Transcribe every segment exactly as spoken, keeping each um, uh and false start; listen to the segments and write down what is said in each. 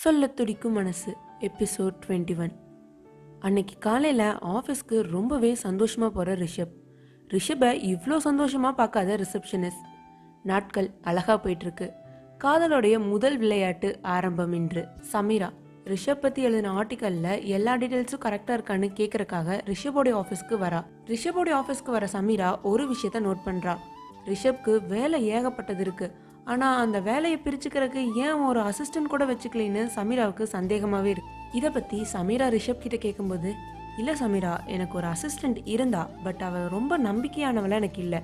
சொல்ல துடிக்கும் மனசு எபிசோட் டுவெண்ட்டி ஒன். அன்னைக்கு காலையில் ஆஃபீஸ்க்கு ரொம்பவே சந்தோஷமாக போகிற ரிஷப் ரிஷபை இவ்வளோ சந்தோஷமாக பார்க்காத ரிசப்ஷனிஸ்ட். நாட்கள் அழகாக போயிட்டுருக்கு. காதலோடைய முதல் விளையாட்டு ஆரம்பம் இன்று. சமீரா ரிஷப் பற்றி எழுதின ஆர்டிக்கலில் எல்லா டீட்டெயில்ஸும் கரெக்டாக இருக்கான்னு கேட்குறக்காக ரிஷபோடைய ஆஃபீஸ்க்கு வரா. ரிஷபோடைய ஆஃபீஸ்க்கு வர சமீரா ஒரு விஷயத்த நோட் பண்ணுறா. ரிஷப்க்கு வேலை ஏகப்பட்டது இருக்குது, ஆனால் அந்த வேலையை பிரிச்சுக்கிறதுக்கு ஏன் ஒரு அசிஸ்டன்ட் கூட வச்சுக்கலின்னு சமீராவுக்கு சந்தேகமாகவே இருக்குது. இதை பற்றி சமீரா ரிஷப் கிட்டே கேட்கும்போது, இல்லை சமீரா, எனக்கு ஒரு அசிஸ்டண்ட் இருந்தா, பட் அவள் ரொம்ப நம்பிக்கையானவளாக எனக்கு இல்லை,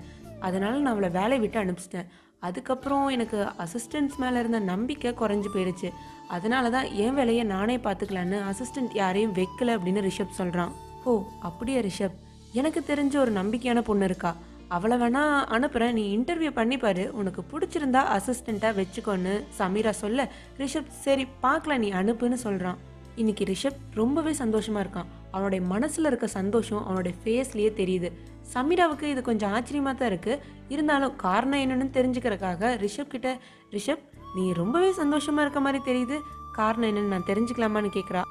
அதனால் நான் அவளை வேலையை விட்டு அனுப்பிச்சிட்டேன். அதுக்கப்புறம் எனக்கு அசிஸ்டன்ட்ஸ் மேலே இருந்த நம்பிக்கை குறைஞ்சி போயிடுச்சு, அதனால தான் என் வேலையை நானே பார்த்துக்கலான்னு அசிஸ்டண்ட் யாரையும் வைக்கலை அப்படின்னு ரிஷப் சொல்கிறான். ஓ அப்படியே ரிஷப், எனக்கு தெரிஞ்ச ஒரு நம்பிக்கையான பொண்ணு இருக்கா, அவளை வேணா அனுப்புகிறேன், நீ இன்டர்வியூ பண்ணிப்பாரு, உனக்கு பிடிச்சிருந்தா அசிஸ்டண்ட்டாக வச்சுக்கோன்னு சமீரா சொல்ல, ரிஷப் சரி பார்க்கலாம் நீ அனுப்புன்னு சொல்கிறான். இன்றைக்கி ரிஷப் ரொம்பவே சந்தோஷமாக இருக்கான். அவனுடைய மனசில் இருக்க சந்தோஷம் அவனுடைய ஃபேஸ்லேயே தெரியுது. சமீராவுக்கு இது கொஞ்சம் ஆச்சரியமாக தான் இருக்குது. இருந்தாலும் காரணம் என்னென்னு தெரிஞ்சுக்கிறக்காக ரிஷப் கிட்ட, ரிஷப் நீ ரொம்பவே சந்தோஷமாக இருக்க மாதிரி தெரியுது, காரணம் என்னென்னு நான் தெரிஞ்சுக்கலாமான்னு கேட்குறா.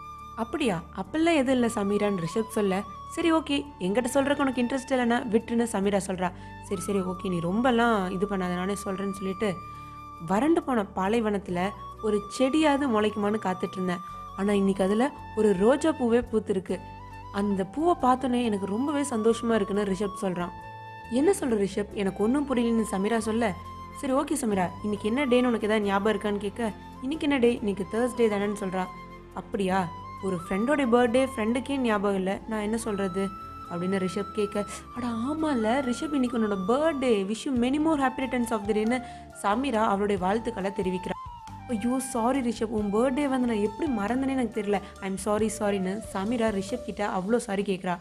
அப்படியா, அப்பெல்லாம் எதுவும் இல்லை சமீரான்னு ரிஷப் சொல்ல, சரி ஓகே எங்கிட்ட சொல்கிறக்கு உனக்கு இன்ட்ரெஸ்ட் இல்லைன்னா விட்டுன்னு சமீரா சொல்கிறா. சரி சரி ஓகே நீ ரொம்பலாம் இது பண்ணாத, நானே சொல்கிறேன்னு சொல்லிட்டு வறண்டு போன பாலைவனத்தில் ஒரு செடியாவது முளைக்குமான்னு காத்துட்ருந்தேன். ஆனால் இன்றைக்கி அதில் ஒரு ரோஜா பூவே பூத்துருக்கு, அந்த பூவை பார்த்தோன்னே எனக்கு ரொம்பவே சந்தோஷமாக இருக்குன்னு ரிஷப் சொல்கிறான். என்ன சொல்கிற ரிஷப், எனக்கு ஒன்றும் புரியலன்னு சமீரா சொல்ல, சரி ஓகே சமீரா இன்றைக்கி என்ன டேன்னு உனக்கு எதாவது ஞாபகம் இருக்கான்னு கேட்க, இன்றைக்கி என்ன டே, இன்றைக்கி தேர்ஸ்டே தானேன்னு சொல்கிறா. அப்படியா, ஒரு ஃப்ரெண்டோடைய பர்த்டே ஃப்ரெண்டுக்கே ஞாபகம் இல்லை, நான் என்ன சொல்கிறது அப்படின்னு ரிஷப் கேட்க, அடா ஆமாம் இல்லை ரிஷப் இன்னைக்கு உன்னோட birthday, wish many more happy returns of the டேன்னு சமீரா அவளுடைய வாழ்த்துக்களை தெரிவிக்கிறான். ஐயோ சாரி ரிஷப், உன் பர்த்டே வந்து நான் எப்படி மறந்தேனே எனக்கு தெரியல, ஐ எம் சாரி சாரின்னு சமீரா ரிஷப் கிட்ட அவ்வளோ சாரி கேட்குறா.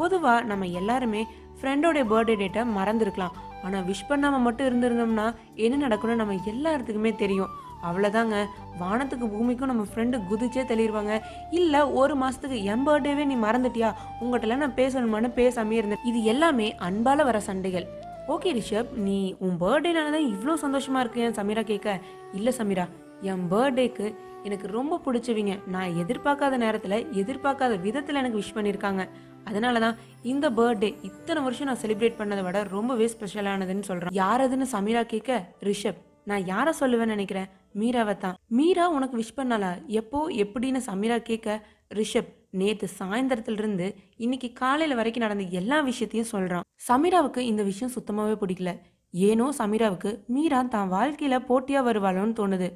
பொதுவாக நம்ம எல்லாருமே ஃப்ரெண்டோடைய பர்த்டே டேட்டை மறந்துருக்கலாம், ஆனால் விஷ் பண்ணாமல் மட்டும் இருந்திருந்தோம்னா என்ன நடக்கணும்னு நம்ம எல்லாத்துக்குமே தெரியும். அவ்வளோதாங்க, வானத்துக்கு பூமிக்கும் நம்ம ஃப்ரெண்டு குதிச்சே தெளிடுவாங்க. இல்லை ஒரு மாதத்துக்கு என் பர்த்டேவே நீ மறந்துட்டியா, உங்கள்கிட்டலாம் நான் பேசணுமான்னு பேசாமே இருந்தேன். இது எல்லாமே அன்பால் வர சண்டைகள். ஓகே ரிஷப், நீ உன் பர்த்டேனால தான் இவ்வளோ சந்தோஷமாக இருக்கு என் சமீரா கேட்க, இல்லை சமீரா என் பர்த்டேக்கு எனக்கு ரொம்ப பிடிச்சவங்க நான் எதிர்பார்க்காத நேரத்தில் எதிர்பார்க்காத விதத்தில் எனக்கு விஷ் பண்ணியிருக்காங்க, அதனால தான் இந்த பர்த்டே இத்தனை வருஷம் நான் செலிப்ரேட் பண்ணதை விட ரொம்பவே ஸ்பெஷலானதுன்னு சொல்கிறேன். யாரதுன்னு சமீரா கேட்க, ரிஷப் நான் யாரை சொல்லுவேன்னு நினைக்கிறேன், மீராவை தான். மீரா உனக்கு விஷ் பண்ணாளா, எப்போ எப்படின்னு சமீரா கேட்க, ரிஷப் நேற்று சாயந்தரத்துலேருந்து இன்னைக்கு காலையில் வரைக்கும் நடந்த எல்லா விஷயத்தையும் சொல்கிறான். சமீராவுக்கு இந்த விஷயம் சுத்தமாகவே பிடிக்கல. ஏனோ சமீராவுக்கு மீரா தான் வாழ்க்கையில் போட்டியாக வருவாளோன்னு தோணுது.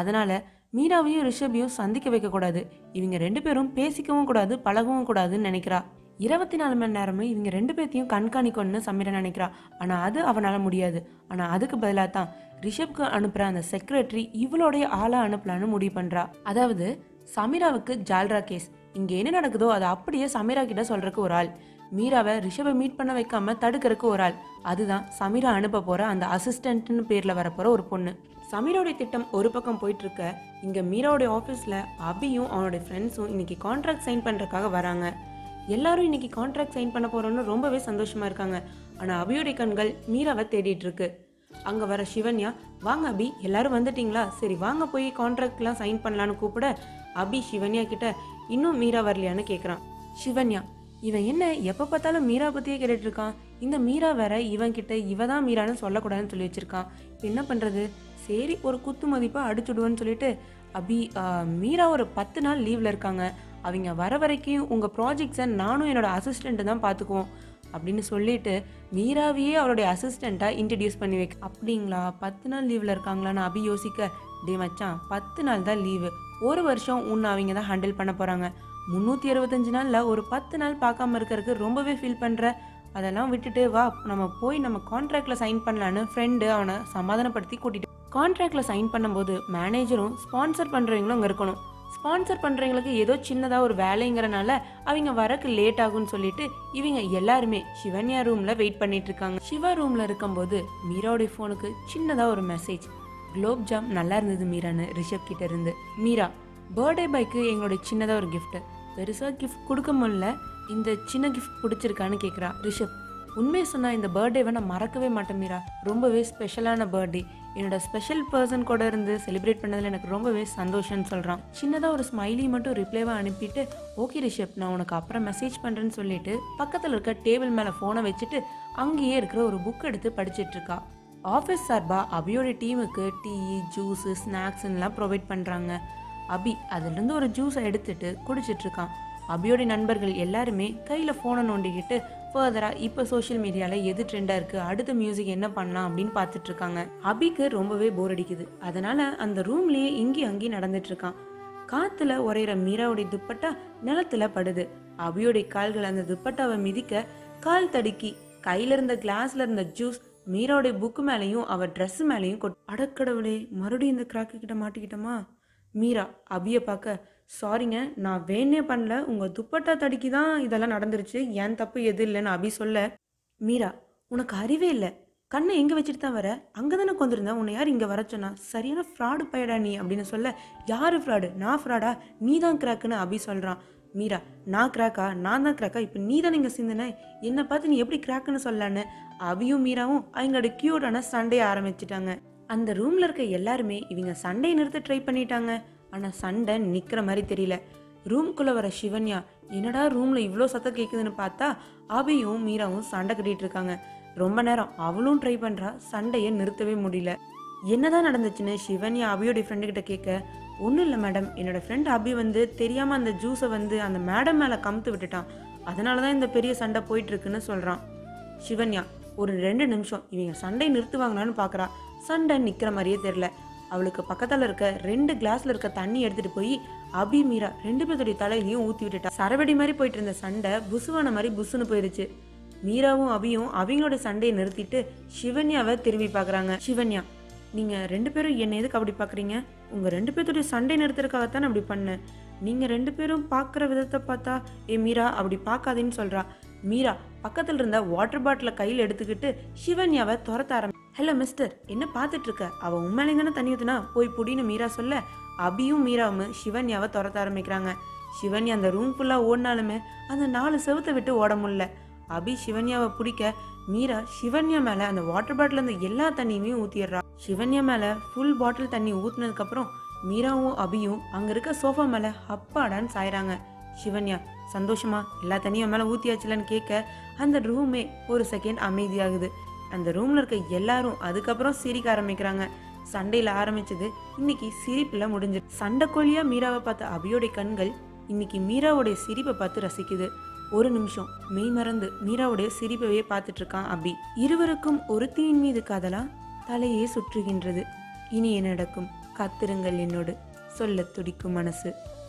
அதனால் மீராவையும் ரிஷபையும் சந்திக்க வைக்கக்கூடாது, இவங்க ரெண்டு பேரும் பேசிக்கவும் கூடாது பழகவும் கூடாதுன்னு நினைக்கிறா. இருபத்தி நாலு மணி நேரமும் இவங்க ரெண்டு பேர்த்தையும் கண்காணிக்கணும்னு சமீரா நினைக்கிறா. ஆனால் அது அவனால் முடியாது. ஆனால் அதுக்கு பதிலாக தான் ரிஷப்க்கு அனுப்புகிற அந்த செக்ரட்டரி இவளுடைய ஆளாக அனுப்பலான்னு முடிவு பண்ணுறா. அதாவது சமீராவுக்கு ஜால்ரா கேஸ், இங்கே என்ன நடக்குதோ அதை அப்படியே சமீரா கிட்ட சொல்கிறக்கு ஒரு ஆள், மீராவை ரிஷபை மீட் பண்ண வைக்காம தடுக்கிறக்கு ஒரு ஆள், அதுதான் சமீரா அனுப்ப போகிற அந்த அசிஸ்டன்ட்னு பேரில் வரப்போகிற ஒரு பொண்ணு. சமீராவுடைய திட்டம் ஒரு பக்கம் போயிட்டுருக்க, இங்கே மீராவுடைய ஆஃபீஸில் அபியும் அவனுடைய ஃப்ரெண்ட்ஸும் இன்னைக்கு கான்ட்ராக்ட் சைன் பண்ணுறக்காக வராங்க. எல்லாரும் இன்னைக்கு கான்ட்ராக்ட் சைன் பண்ண போகிறோன்னு ரொம்பவே சந்தோஷமாக இருக்காங்க. ஆனால் அபியோடைய கண்கள் மீராவை தேடிட்டு இருக்கு. அங்கே வர சிவன்யா, வாங்க அபி எல்லாரும் வந்துட்டிங்களா, சரி வாங்க போய் கான்ட்ராக்ட்லாம் சைன் பண்ணலான்னு கூப்பிட, அபி சிவன்யா கிட்ட இன்னும் மீரா வரலையான்னு கேட்குறான். சிவன்யா, இவன் என்ன எப்போ பார்த்தாலும் மீரா பற்றியே கேட்டுட்டு இருக்கான், இந்த மீரா வேற இவன் கிட்ட இவ தான் மீரான்னு சொல்லக்கூடாதுன்னு சொல்லி வச்சிருக்கான், இப்போ என்ன பண்ணுறது, சரி ஒரு குத்து மதிப்பாக அடிச்சுடுவோன்னு சொல்லிட்டு, அபி மீரா ஒரு பத்து நாள் லீவில் இருக்காங்க, அவங்க வர வரைக்கும் உங்கள் ப்ராஜெக்ட்ஸை நானும் என்னோடய அசிஸ்டண்ட்டு தான் பார்த்துக்குவோம் அப்படின்னு சொல்லிட்டு மீராவையே அவருடைய அசிஸ்டண்ட்டாக இன்ட்ரடியூஸ் பண்ணி வைக்க. அப்படிங்களா, பத்து நாள் லீவில் இருக்காங்களான்னு அபி யோசிக்க, டே மச்சான் பத்து நாள் தான் லீவு, ஒரு வருஷம் உன்னை அவங்க தான் ஹேண்டில் பண்ண போகிறாங்க, முந்நூற்றி அறுபத்தஞ்சு நாளில் ஒரு பத்து நாள் பார்க்காம இருக்கிறதுக்கு ரொம்பவே ஃபீல் பண்ணுற, அதெல்லாம் விட்டுட்டு வா நம்ம போய் நம்ம கான்ட்ராக்டில் சைன் பண்ணலான்னு ஃப்ரெண்டு அவனை சமாதானப்படுத்தி கூட்டிகிட்டு. கான்ட்ராக்டில் சைன் பண்ணும்போது மேனேஜரும் ஸ்பான்சர் பண்ணுறவங்களும் அங்கே இருக்கணும். ஸ்பான்சர் பண்ணுறவங்களுக்கு ஏதோ சின்னதாக ஒரு வேலைங்கிறனால அவங்க வரக்கு லேட் ஆகும்னு சொல்லிட்டு இவங்க எல்லாருமே சிவன்யா ரூமில் வெயிட் பண்ணிட்டு இருக்காங்க. சிவா ரூமில் இருக்கும்போது மீராவுடைய ஃபோனுக்கு சின்னதாக ஒரு மெசேஜ், குலோப் ஜாம் நல்லா இருந்தது மீரான்னு ரிஷப் கிட்ட இருந்து. மீரா, பர்த்டே பைக்கு எங்களுடைய சின்னதாக ஒரு கிஃப்ட்டு, பெருசாக கிஃப்ட் கொடுக்க முடியல, இந்த சின்ன கிஃப்ட் பிடிச்சிருக்கான்னு கேட்குறா. ரிஷப், உண்மையை சொன்னால் இந்த பர்த்டேவை நான் மறக்கவே மாட்டேன் மீரா, ரொம்பவே ஸ்பெஷலான பர்த்டே, என்னோடய ஸ்பெஷல் பர்சன் கூட இருந்து செலிப்ரேட் பண்ணதில் எனக்கு ரொம்பவே சந்தோஷம்னு சொல்கிறான். சின்னதாக ஒரு ஸ்மைலி மட்டும் ரிப்ளைவாக அனுப்பிட்டு ஓகே ரிஷப் நான் உனக்கு அப்புறம் மெசேஜ் பண்ணுறேன்னு சொல்லிட்டு பக்கத்தில் இருக்க டேபிள் மேலே ஃபோனை வச்சுட்டு அங்கேயே இருக்கிற ஒரு புக் எடுத்து படிச்சுட்ருக்கா. ஆஃபீஸ் சார்பாக அபியோட டீமுக்கு டீ, ஜூஸு, ஸ்நாக்ஸ்லாம் ப்ரொவைட் பண்ணுறாங்க. அபி அதுலேருந்து ஒரு ஜூஸை எடுத்துகிட்டு குடிச்சிட்ருக்கான். அபியோடைய நண்பர்கள் எல்லாருமே கையில் ஃபோனை நோண்டிக்கிட்டு ஃபர்தராக இப்போ சோஷியல் மீடியாவில் எது ட்ரெண்டாக இருக்குது, அடுத்த மியூசிக் என்ன பண்ணலாம் அப்படின்னு பார்த்துட்ருக்காங்க. அபிக்கு ரொம்பவே போர் அடிக்குது. அதனால் அந்த ரூம்லேயே இங்கேயும் அங்கேயும் நடந்துட்டுருக்கான். காற்றுல உரையிற மீராவுடைய துப்பட்டா நிலத்தில் படுது. அபியோடைய கால்கள் அந்த துப்பட்டாவை மிதிக்க கால் தடுக்கி கையில் இருந்த கிளாஸில் இருந்த ஜூஸ் மீராவுடைய புக்கு மேலேயும் அவள் ட்ரெஸ்ஸு மேலேயும் கொட் அடக்கடவுளே மறுபடியும் இந்த கிராக்கிட்ட மாட்டிக்கிட்டோமா? மீரா அபியை பார்க்க, சாரிங்க நான் வேணே பண்ணல, உங்கள் துப்பட்டா தடுக்கி தான் இதெல்லாம் நடந்துருச்சு, என் தப்பு எது இல்லைன்னு அபி சொல்ல, மீரா உனக்கு அறிவே இல்லை, கண்ணை எங்கே வச்சுட்டு தான் வர, அங்கே தானே கொண்டிருந்தேன், உன்னை யார் இங்கே வர சொன்னா, சரியான ஃப்ராடு பயடா நீ அப்படின்னு சொல்ல, யார் ஃப்ராடு, நான் ஃப்ராடா, நீ தான் கிராக்குன்னு அபி சொல்கிறான். மீரா நான் கிராக்கா, நான் தான் கிராக்கா, இப்போ நீ தானே இங்கே சிந்தின, என்னை பார்த்து நீ எப்படி கிராக்குன்னு சொல்லலான்னு அபியும் மீராவும் அவங்களோட க்யூட்டான சண்டையை ஆரம்பிச்சிட்டாங்க. அந்த ரூமில் இருக்க எல்லாருமே இவங்க சண்டையை நிறுத்த ட்ரை பண்ணிட்டாங்க. ஆனால் சண்டை நிற்கிற மாதிரி தெரியல. ரூம்குள்ளே வர சிவன்யா என்னடா ரூமில் இவ்வளோ சத்தம் கேட்குதுன்னு பார்த்தா அபியும் மீராவும் சண்டை கட்டிகிட்டு இருக்காங்க. ரொம்ப நேரம் அவளும் ட்ரை பண்ணுறா, சண்டையை நிறுத்தவே முடியல. என்னதான் நடந்துச்சுன்னு சிவன்யா அபியோடைய ஃப்ரெண்டுக்கிட்ட கேட்க, ஒன்றும் இல்லை மேடம், என்னோடய ஃப்ரெண்ட் அபி வந்து தெரியாமல் அந்த ஜூஸை வந்து அந்த மேடம் மேலே கமுத்து விட்டுட்டான், அதனால தான் இந்த பெரிய சண்டை போயிட்டுருக்குன்னு சொல்கிறான். சிவன்யா ஒரு ரெண்டு நிமிஷம் இவங்க சண்டை நிறுத்துவாங்களான்னு பார்க்குறா, சண்டை நிற்கிற மாதிரியே தெரில. அவளுக்கு பக்கத்தில் இருக்க ரெண்டு கிளாஸில் இருக்க தண்ணி எடுத்துகிட்டு போய் அபி மீரா ரெண்டு பேருடைய தலையிலையும் ஊற்றி விட்டுட்டா. சரவடி மாதிரி போயிட்டு இருந்த சண்டை புசுவான மாதிரி புசுன்னு போயிடுச்சு. மீராவும் அபியும் அவங்களோட சண்டையை நிறுத்திட்டு சிவன்யாவை திரும்பி பார்க்குறாங்க. சிவன்யா, நீங்கள் ரெண்டு பேரும் என்னை எதுக்கு அப்படி பார்க்குறீங்க? உங்கள் ரெண்டு பேர்த்துடைய சண்டை நிறுத்துறதுக்காகத்தான் அப்படி பண்ணேன். நீங்கள் ரெண்டு பேரும் பார்க்குற விதத்தை பார்த்தா ஏ மீரா அப்படி பார்க்காதேன்னு சொல்கிறா. மீரா பக்கத்தில் இருந்த வாட்டர் பாட்டிலை கையில் எடுத்துக்கிட்டு சிவன்யாவை துரத்த ஆரம்பி, ஹலோ மிஸ்டர் என்ன பார்த்துட்டு இருக்க, அவள் உண்மையிலேங்கன்னு தண்ணி ஊற்றுனா போய் புடின்னு மீரா சொல்ல, அபியும் மீராவும் சிவன்யாவை துரத்த ஆரம்பிக்கிறாங்க. சிவன்யா அந்த ரூம் ஃபுல்லாக ஓடினாலுமே அந்த நாலு செவத்தை விட்டு ஓட முடியல. அபி சிவன்யாவை பிடிக்க மீரா சிவன்யா மேலே அந்த வாட்டர் பாட்டில் இருந்த எல்லா தண்ணியுமே ஊற்றிடுறா. சிவன்யா மேலே ஃபுல் பாட்டில் தண்ணி ஊற்றினதுக்கப்புறம் மீராவும் அபியும் அங்கே இருக்க சோஃபா மேலே ஹப்பாடான்னு சாயிறாங்க. சிவன்யா சந்தோஷமா எல்லா தண்ணியும் மேலே ஊற்றியாச்சுலன்னு கேட்க அந்த ரூமே ஒரு செகண்ட் அமைதியாகுது. அந்த ரூமில் இருக்க எல்லாரும் அதுக்கப்புறம் சிரிக்க ஆரம்பிக்கிறாங்க. சண்டையில் ஆரம்பித்தது இன்னைக்கு சிரிப்பில் முடிஞ்சு. சண்டைக்கோழியாக மீராவை பார்த்த அபியோடைய கண்கள் இன்னைக்கு மீராவோடைய சிரிப்பை பார்த்து ரசிக்குது. ஒரு நிமிஷம் மெய் மறந்து மீராவுடைய சிரிப்பவே பார்த்துட்ருக்கான் அபி. இருவருக்கும் ஒருத்தியின் மீது காதலா தலையே சுற்றுகின்றது, இனி என்ன நடக்கும், காத்திருங்கள் என்னோடு சொல்ல துடிக்கும் மனசு.